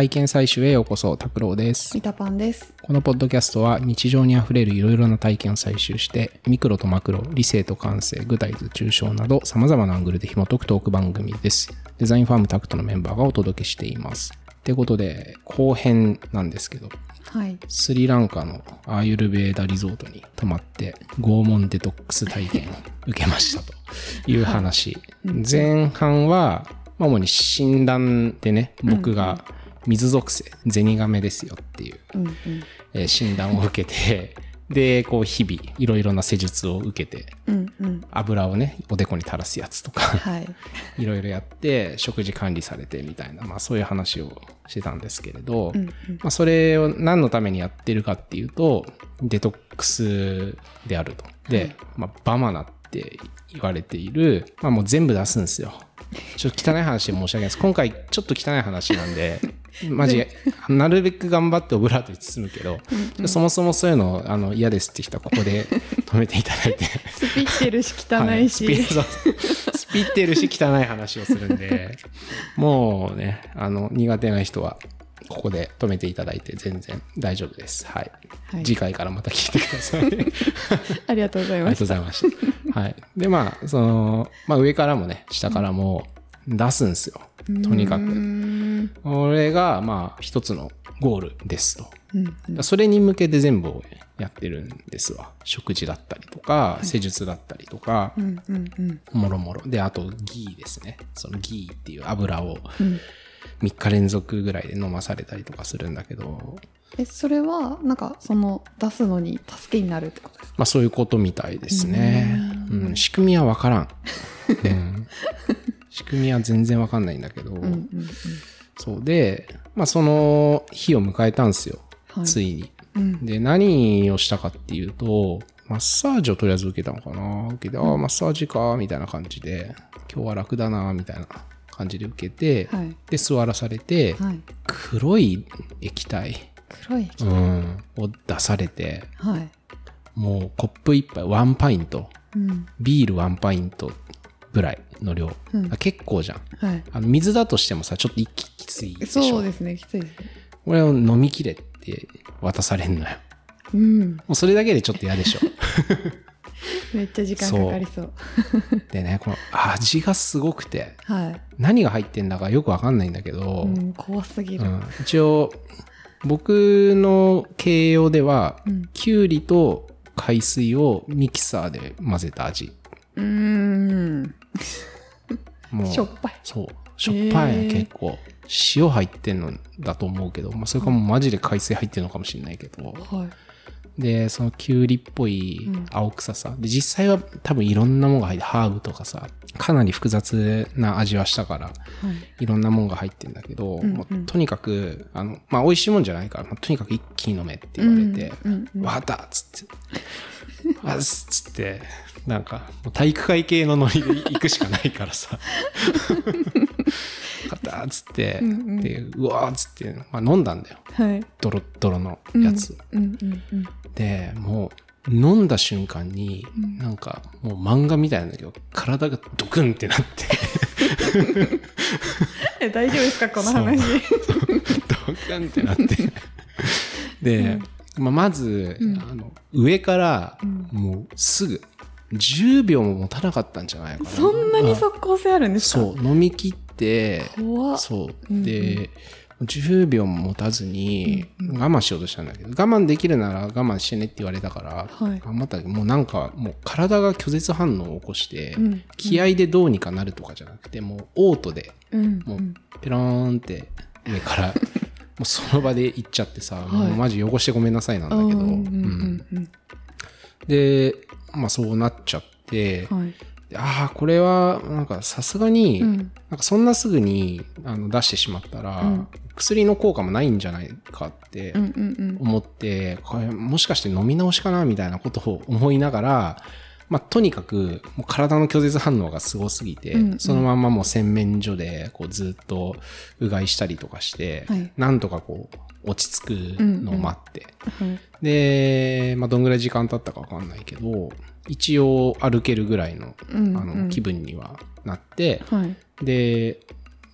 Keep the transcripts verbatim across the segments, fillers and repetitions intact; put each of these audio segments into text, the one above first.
体験採集へようこそ。拓郎です。三田パンです。このポッドキャストは日常にあふれるいろいろな体験を採集して、ミクロとマクロ、理性と感性、具体と抽象など様々なアングルで紐解くトーク番組です。デザインファームタクトのメンバーがお届けしています。ということで後編なんですけど、はい、スリランカのアーユルベーダリゾートに泊まって拷問デトックス体験を受けましたという話、はい、前半は主に診断でね、僕が水属性、うん、ゼニガメですよっていう、うんうんえー、診断を受けてでこう日々いろいろな施術を受けて、うんうん、油をねおでこに垂らすやつとか、はい、いろいろやって食事管理されてみたいな、まあ、そういう話をしてたんですけれど、うんうんまあ、それを何のためにやってるかっていうとデトックスであると。で、はいまあ、バマナって言われている、まあ、もう全部出すんですよ。ちょっと汚い話で申し訳ないです。今回ちょっと汚い話なんでマジなるべく頑張ってオブラートに包むけどうん、うん、そもそもそういうの、 あの嫌ですって人はここで止めていただいてスピってるし汚いし、はい、ス, スピってるし汚い話をするんでもうねあの苦手な人はここで止めていただいて全然大丈夫です、はいはい、次回からまた聞いてくださいありがとうございましたありがとうございました、はい、でまあその、まあ、上からもね下からも出すんですよ、うん、とにかくこれがまあ一つのゴールですと、うんうん、それに向けて全部をやってるんですわ。食事だったりとか、はい、施術だったりとか、うんうんうん、もろもろで、あとギーですね。そのギーっていう油を、うんみっか連続ぐらいで飲まされたりとかするんだけど、えそれはなんかその出すのに助けになるってことですか？まあそういうことみたいですね。うん、うん、仕組みは分からん、うん、仕組みは全然分かんないんだけど、うんうんうん、そうでまあその日を迎えたんですよ、はい、ついに、うん、で何をしたかっていうとマッサージをとりあえず受けたのかな。受けて、うん、あマッサージかみたいな感じで今日は楽だなみたいな感じで受けて、はい、で座らされて、はい、黒い液体、黒い液体、うん、を出されて、はい、もうコップいっぱいワンパイント、うん、ビールワンパイントぐらいの量、うん、結構じゃん、はい、あの水だとしてもさちょっと息きついでしょ。そうですね、きついです。これを飲みきれって渡されんのよ、うん、もうそれだけでちょっと嫌でしょめっちゃ時間かかりそう。そうでね、この味がすごくて、はい、何が入ってんだかよくわかんないんだけど、うん、怖すぎる、うん、一応僕の形容では、うん、キュウリと海水をミキサーで混ぜた味。うーんもうしょっぱい。そうしょっぱいね、えー、結構塩入ってんのだと思うけど、まあ、それかもうマジで海水入ってるのかもしれないけど、はい、でそのキュウリっぽい青臭さ、うん、で実際は多分いろんなものが入ってハーブとかさかなり複雑な味はしたから、はい、いろんなものが入ってるんだけど、うんうん、とにかくあの、まあ、美味しいもんじゃないから、まあ、とにかく一気に飲めって言われて、うんうんうん、わかったっつってわっつってなんかもう体育会系のノリで行くしかないからさわかったっつって、うんうん、でうわーっつって、まあ、飲んだんだよ、はい、ドロッドロのやつ、うんうんうんうん、でもう飲んだ瞬間に、うん、なんかもう漫画みたいなんだけど体がドクンってなってえ大丈夫ですかこの話ドクンってなってで、うんまあ、まず、うん、あの上から、うん、もうすぐじゅうびょうも持たなかったんじゃないかな。そんなに即効性あるんですか？そう飲み切って怖っ。そうで、うんうんじゅうびょうも持たずに我慢しようとしたんだけど、うんうん、我慢できるなら我慢してねって言われたから、はい、頑張ったけどもうなんかもう体が拒絶反応を起こして、うん、気合でどうにかなるとかじゃなくてもう嘔吐で、うん、もうペローンって上からもうその場で行っちゃってさ、はい、もうマジ汚してごめんなさいなんだけど、うんうんうん、でまあそうなっちゃって、はいああこれはなんかさすがになんかそんなすぐにあの出してしまったら薬の効果もないんじゃないかって思ってこれもしかして飲み直しかなみたいなことを思いながらまあとにかくもう体の拒絶反応がすごすぎてそのまんまもう洗面所でこうずっとうがいしたりとかしてなんとかこう落ち着くのを待ってでまあどんぐらい時間経ったかわかんないけど一応歩けるぐらいの、うんうん、あの気分にはなって、はい、で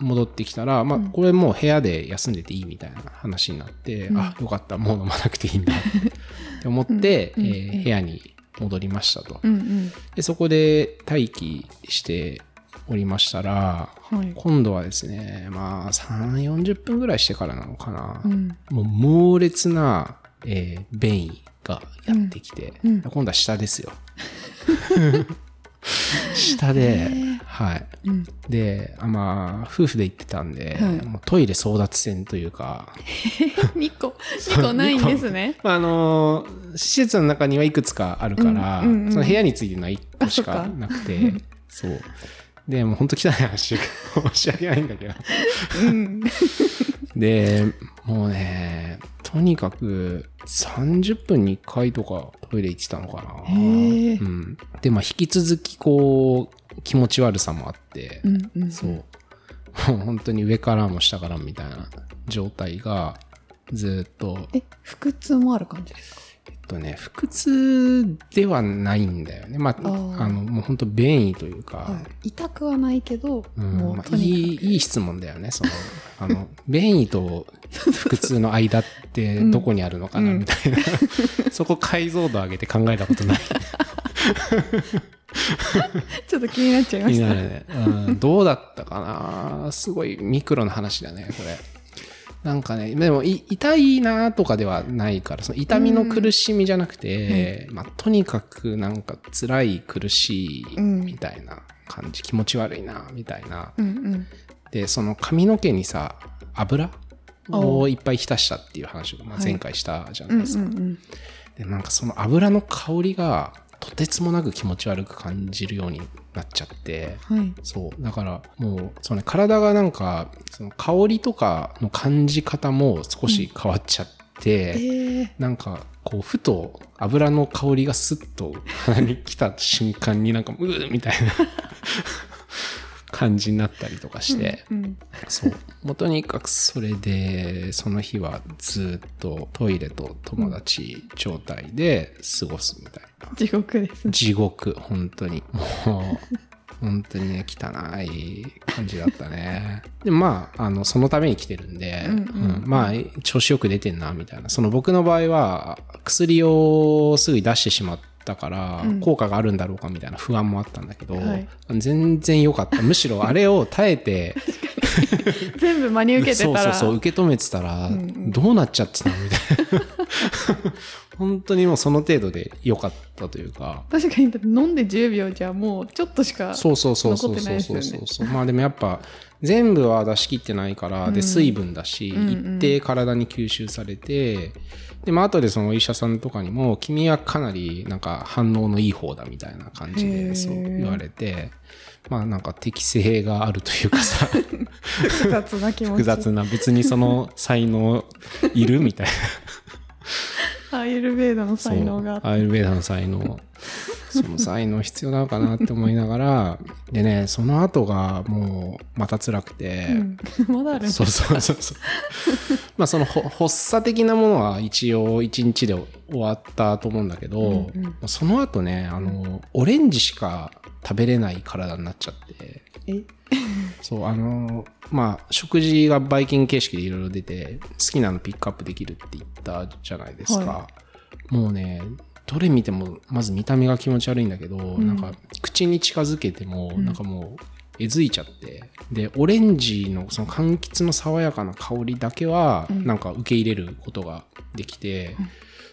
戻ってきたら、まあ、これもう部屋で休んでていいみたいな話になって、うん、あ、よかった、もう飲まなくていいんだって思って、うんえー、部屋に戻りましたと、うんうん、でそこで待機しておりましたら、はい、今度はですね、まあ、さんじゅう、よんじゅっぷんぐらいしてからなのかな、うん、もう猛烈な、えー、便意がやってきて、うんうん、今度は下ですよ下で、はい、うん、で、あ、まあ夫婦で行ってたんで、はい、もうトイレ争奪戦というかにこにこないんですねあの施設の中にはいくつかあるから、うんうんうん、その部屋についてるのはいっこしかなくてそうでもう本当汚い話申し訳ないんだけど、うん、でもうねとにかくさんじゅっぷんにいっかいとかトイレ行ってたのかな、うん、でまあ引き続きこう気持ち悪さもあって、うんうん、そうもう本当に上からも下からもみたいな状態がずっとえ腹痛もある感じですか？えっとね腹痛ではないんだよね、まあ、ああのもう本当便意というか、はい、痛くはないけど、うん、もう、まあ、いい、いい質問だよねそのあの便意と腹痛の間ってどこにあるのかなみたいな、うん、そこ解像度上げて考えたことないちょっと気になっちゃいました、ね、うん、どうだったかな、すごいミクロの話だねこれ。なんかね、でも痛いなとかではないから、その痛みの苦しみじゃなくて、うん、まあ、とにかくなんか辛い苦しいみたいな感じ、うん、気持ち悪いなみたいな、うんうん、でその髪の毛にさ油をいっぱい浸したっていう話を、まあ、前回したじゃないですか、はい、うんうんうん、でなんかその油の香りがとてつもなく気持ち悪く感じるようになっちゃって、はい、そうだからもうその、ね、体がなんかその香りとかの感じ方も少し変わっちゃって、うんえー、なんかこうふと油の香りがスッと鼻に来た瞬間になんかうーみたいな感じになったりとかして、うんうん、そうもうとにかくそれでその日はずっとトイレと友達状態で過ごすみたいな、地獄ですね、地獄、本当にもう本当にね汚い感じだったねでまあ、 あのそのために来てるんで、うんうんうん、まあ調子よく出てんなみたいな、その僕の場合は薬をすぐ出してしまってだから効果があるんだろうかみたいな不安もあったんだけど、うんはい、全然良かった。むしろあれを耐えて全部真に受けてたらそうそうそう受け止めてたら、うんうん、どうなっちゃってたのみたいな本当にもうその程度で良かったというか、確かに飲んでじゅうびょうじゃもうちょっとしか残ってないですよね。まあでもやっぱ全部は出し切ってないから、うん、で水分だし、うんうん、一定体に吸収されて、でまあ後でそのお医者さんとかにも君はかなりなんか反応のいい方だみたいな感じでそう言われて、まあなんか適性があるというかさ複雑な気持ち複雑な別にその才能いるみたいなアイルベーダの才能があって、アイルベーダの才能その才能必要なのかなって思いながらでね、その後がもうまた辛くて、うん、まだあるんですか？そうそうそうまあその発作的なものは一応いちにちで終わったと思うんだけど、うんうん、その後ね、あのオレンジしか食べれない体になっちゃってえそうあのまあ食事がバイキング形式でいろいろ出て好きなのピックアップできるって言ったじゃないですか、はい、もうねどれ見てもまず見た目が気持ち悪いんだけど、うん、なんか口に近づけても、うん、なんかもうえずいちゃってでオレンジのその柑橘の爽やかな香りだけは、うん、なんか受け入れることができて、うん、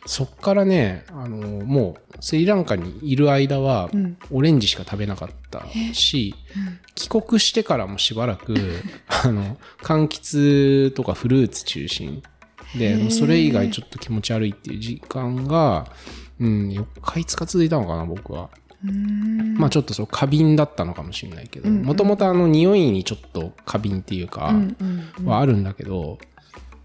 そっからねあのもうスリランカにいる間は、うん、オレンジしか食べなかったし、うん、帰国してからもしばらくあの柑橘とかフルーツ中心でそれ以外ちょっと気持ち悪いっていう時間が、うん、よっかいつか続いたのかな僕は。うーんまあちょっとそう過敏だったのかもしれないけど、もともとあの匂いにちょっと過敏っていうかはあるんだけど、うんうんうん、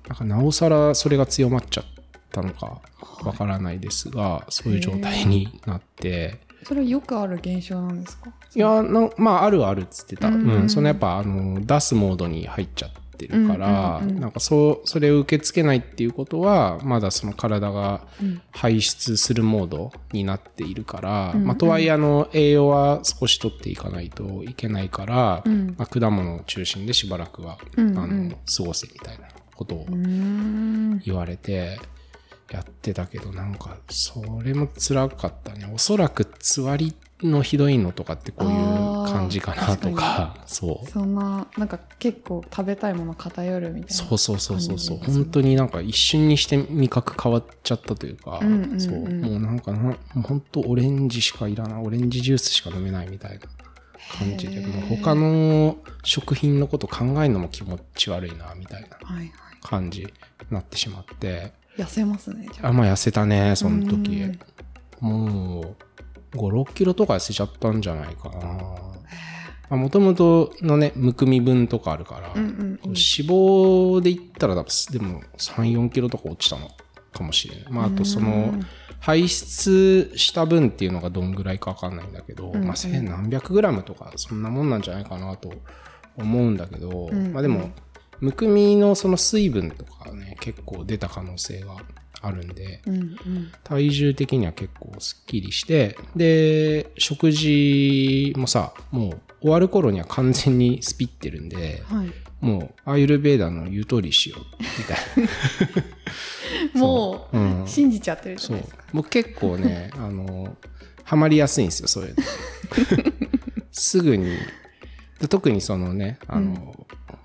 なんかなおさらそれが強まっちゃったのかわからないですが、はい、そういう状態になって。それはよくある現象なんですか？いやなまああるあるっつってた。うん、うん、そのやっぱあの出すモードに入っちゃって。ってるから、うんうんうん、なんかそう、それを受け付けないっていうことはまだその体が排出するモードになっているから、うんうんまあ、とはいえあの栄養は少し取っていかないといけないから、うんまあ、果物を中心でしばらくは、うんうん、あの過ごせみたいなことを言われてやってたけど、なんかそれも辛かったね。おそらくつわりのひどいのとかってこういう感じかなと か, かそうそんななんか結構食べたいもの偏るみたいな、そうそうそうそうそう、ね、本当になんか一瞬にして味覚変わっちゃったというか、うんうんうん、そうもうなんかな本当オレンジしかいらない、オレンジジュースしか飲めないみたいな感じで、もう他の食品のこと考えるのも気持ち悪いなみたいな感じになってしまって、はいはい、痩せますね。じゃああまあ痩せたねその時、うんもうごじゅうろっキロとか痩せちゃったんじゃないかな。もともとのねむくみ分とかあるから、うんうんうん、脂肪で言ったら多分でもさんじゅうよんキロとか落ちたのかもしれない。まああとその排出した分っていうのがどんぐらいか分かんないんだけど、うんうん、まあ千何百グラムとかそんなもんなんじゃないかなと思うんだけど、うんうん、まあでもむくみのその水分とかね結構出た可能性があるんで、うんうん、体重的には結構すっきりして、で食事もさもう終わる頃には完全にスピってるんで、はい、もうアーユルヴェーダの言う通りしようみたいなもう、うん、信じちゃってるじゃないですか。そうもう結構ねあのハマりやすいんですよそういうのすぐに特にそのねあの、うんま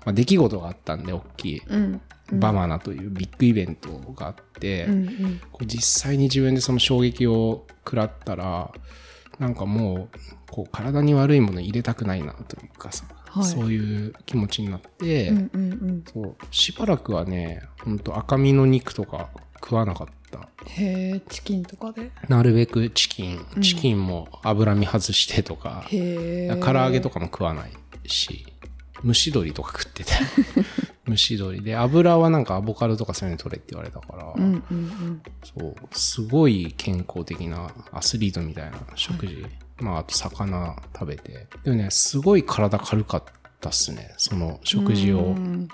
あ、出来事があったんで大きい、うんうん、バマナというビッグイベントがあって、うんうん、こう実際に自分でその衝撃を食らったらなんかも う, こう体に悪いもの入れたくないなというかさ、はい、そういう気持ちになって、うんうんうん、そうしばらくはねほんと赤身の肉とか食わなかった。へー、チキンとかでなるべくチキン、うん、チキンも脂身外してとか、へー、唐揚げとかも食わないし蒸し鶏とか食ってて蒸し鶏で油はなんかアボカドとかそういうの取れって言われたから、うんうんうん、そうすごい健康的なアスリートみたいな食事、はい、まああと魚食べてでもねすごい体軽かったっすねその食事を、うん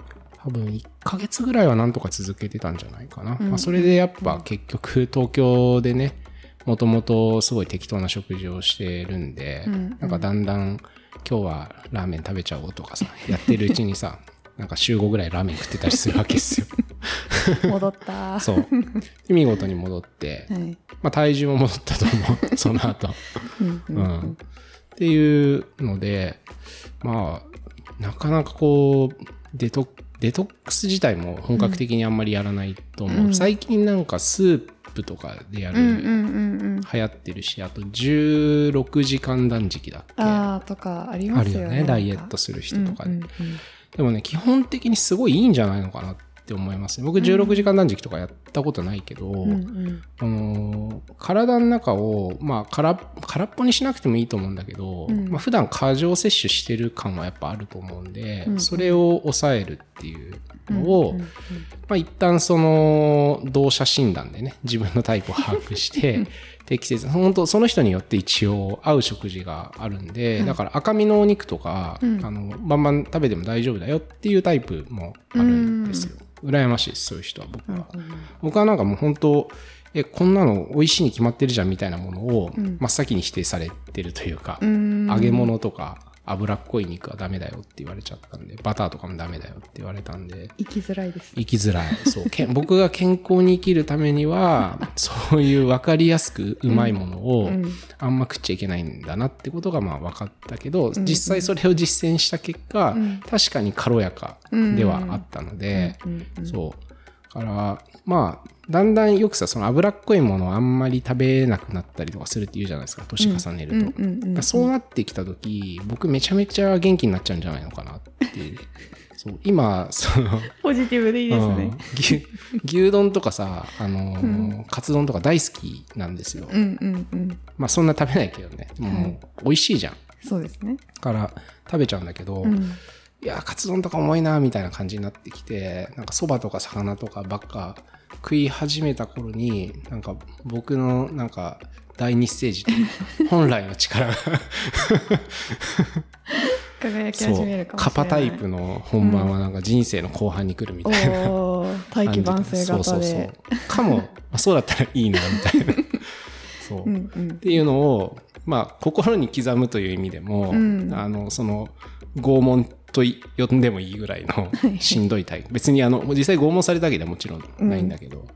多分いっかげつぐらいはなんとか続けてたんじゃないかな、うんうんうんまあ、それでやっぱ結局東京でねもともとすごい適当な食事をしてるんで、うんうん、なんかだんだん今日はラーメン食べちゃおうとかさやってるうちにさなんか週ごぐらいラーメン食ってたりするわけですよ戻ったそう見事に戻って、はいまあ、体重も戻ったと思うその後うんうん、うんうん、っていうのでまあなかなかこうデトデトックス自体も本格的にあんまりやらないと思う、うん、最近なんかスープとかでやる、うんうんうんうん、流行ってるしあとじゅうろくじかん断食だっけあとかありますよね、あるよねダイエットする人とかで、うんうんうん、でもね基本的にすごいいいんじゃないのかなって思いますね。僕じゅうろくじかん断食とかやったことないけど、うんうん、あの体の中を、まあ、空, 空っぽにしなくてもいいと思うんだけど、うんまあ、普段過剰摂取してる感はやっぱあると思うんで、うんうん、それを抑えるっていうのを、うんうんうんまあ、一旦その同社診断でね自分のタイプを把握して適切本当その人によって一応合う食事があるんで、うん、だから赤身のお肉とか、うん、あのバンバン食べても大丈夫だよっていうタイプもあるんですよ、うん、羨ましいですそういう人は僕は、うん、僕はなんかもう本当えこんなの美味しいに決まってるじゃんみたいなものを真っ先に否定されてるというか、うん、揚げ物とか脂っこい肉はダメだよって言われちゃったんでバターとかもダメだよって言われたんで生きづらいです生きづらいそうけ僕が健康に生きるためにはそういう分かりやすくうまいものをあんま食っちゃいけないんだなってことがまあ分かったけど、うん、実際それを実践した結果、うん、確かに軽やかではあったので、うんうん、そうだからまあだんだんよくさその脂っこいものをあんまり食べなくなったりとかするっていうじゃないですか年重ねると、うんうんうんうん、そうなってきた時僕めちゃめちゃ元気になっちゃうんじゃないのかなっていうそう今そのポジティブでいいですね、うん、牛, 牛丼とかさあの、うん、カツ丼とか大好きなんですよ、うんうんうん、まあそんな食べないけどねでももう美味しいじゃん、はい、そうですねから食べちゃうんだけど、うんいやカツ丼とか重いなみたいな感じになってきてなんかそばとか魚とかばっか食い始めた頃になんか僕のなんか第二ステージで本来の力が輝き始めるかもしれない。カパタイプの本番はなんか人生の後半に来るみたいな、うん、大器晩成型で、そうそうそうかもそうだったらいいなみたいなそう、うんうん、っていうのを、まあ、心に刻むという意味でも、うん、あのその拷問と呼んでもいいぐらいのしんどいタイプ別にあの実際拷問されたわけではもちろんないんだけど、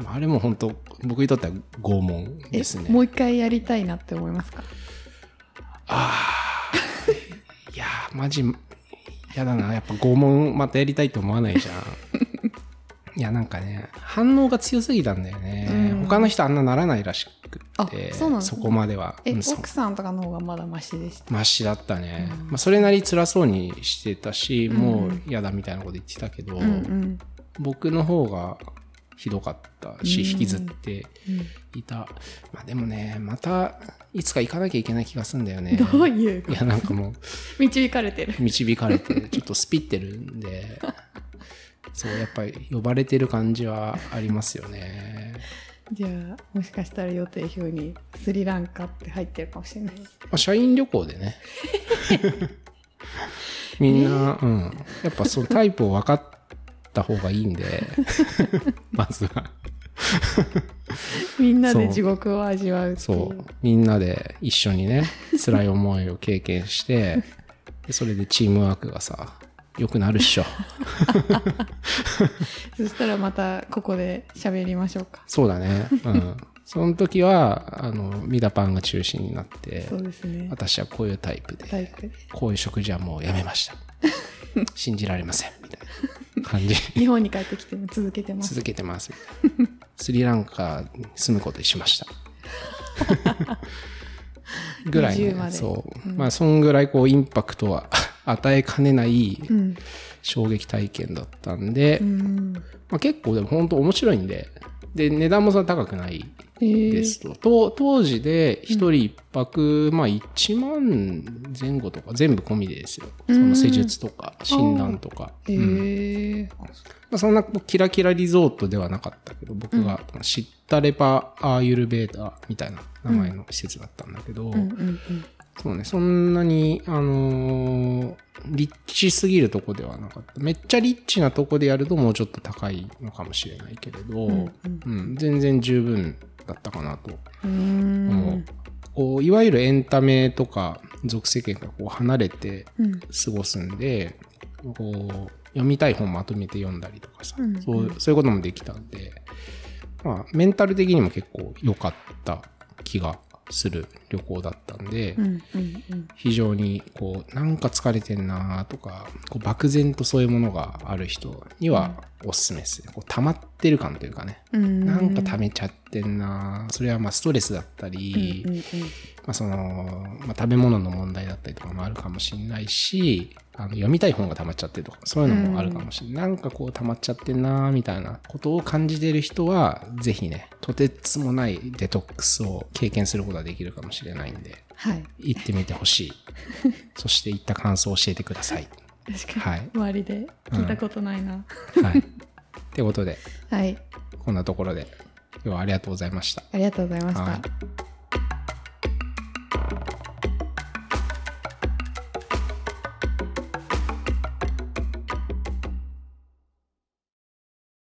うん、あれも本当僕にとっては拷問ですね。もう一回やりたいなって思いますか？あいやマジやだな、やっぱ拷問またやりたいと思わないじゃんいやなんかね反応が強すぎたんだよね、うん、他の人あんなならないらしくってあ そ, うなん、ね、そこまではえ、うん、奥さんとかの方がまだマシでしたマシだったね、うんまあ、それなり辛そうにしてたし、うん、もう嫌だみたいなこと言ってたけど、うんうん、僕の方がひどかったし、うん、引きずっていた、うんまあ、でもねまたいつか行かなきゃいけない気がするんだよね。どういうこと？いやなんかもう導かれてる導かれてちょっとスピってるんでそうやっぱり呼ばれてる感じはありますよねじゃあもしかしたら予定表にスリランカって入ってるかもしれない。あ社員旅行でねみんな、えーうん、やっぱそのタイプを分かった方がいいんでまずはみんなで地獄を味わうっていう、そうみんなで一緒にね辛い思いを経験してでそれでチームワークがさよくなるっしょそしたらまたここで喋りましょうか。そうだね、うん、その時はあのミダパンが中心になってそうです、ね、私はこういうタイプ で, タイプでこういう食事はもうやめました信じられませんみたいな感じ日本に帰ってきても続けてます続けてますみたいなスリランカに住むことにしましたぐらいね、にじゅうまでそう、うん、まあそんぐらいこうインパクトは与えかねない衝撃体験だったんで、うんまあ、結構でも本当面白いんで、で値段もそんな高くないですと、えー、と当時でひとりいっぱく、うん、まあいちまんぜん後とか全部込みでですよ、その施術とか診断とか、うんうんまあ、そんなキラキラリゾートではなかったけど僕が知ったレパアーユルベーダみたいな名前の施設だったんだけど、うんうんうんうんそうね、そんなに、あのー、リッチすぎるとこではなかった。めっちゃリッチなとこでやるともうちょっと高いのかもしれないけれど、うんうんうん、全然十分だったかなと。うーんこういわゆるエンタメとか俗世間からこう離れて過ごすんで、うん、こう読みたい本まとめて読んだりとかさ、うんうん、そう、そういうこともできたんで、まあ、メンタル的にも結構良かった気がする旅行だったんで、うんうんうん、非常にこうなんか疲れてんなとかこう漠然とそういうものがある人にはおすすめです、うん、こう溜まってる感というかね、うんうん、なんか溜めちゃってんな、それはまあストレスだったり、うんうんうんまあそのまあ、食べ物の問題だったりとかもあるかもしれないし、あの読みたい本が溜まっちゃってるとかそういうのもあるかもしれない、うん、なんかこう溜まっちゃってんなみたいなことを感じてる人はぜひね、とてつもないデトックスを経験することができるかもしれないんで、はい、行ってみてほしいそして行った感想を教えてください。確かに、はい、周りで聞いたことないな、うん、はいってことで、はい、こんなところで今日はありがとうございました。ありがとうございました。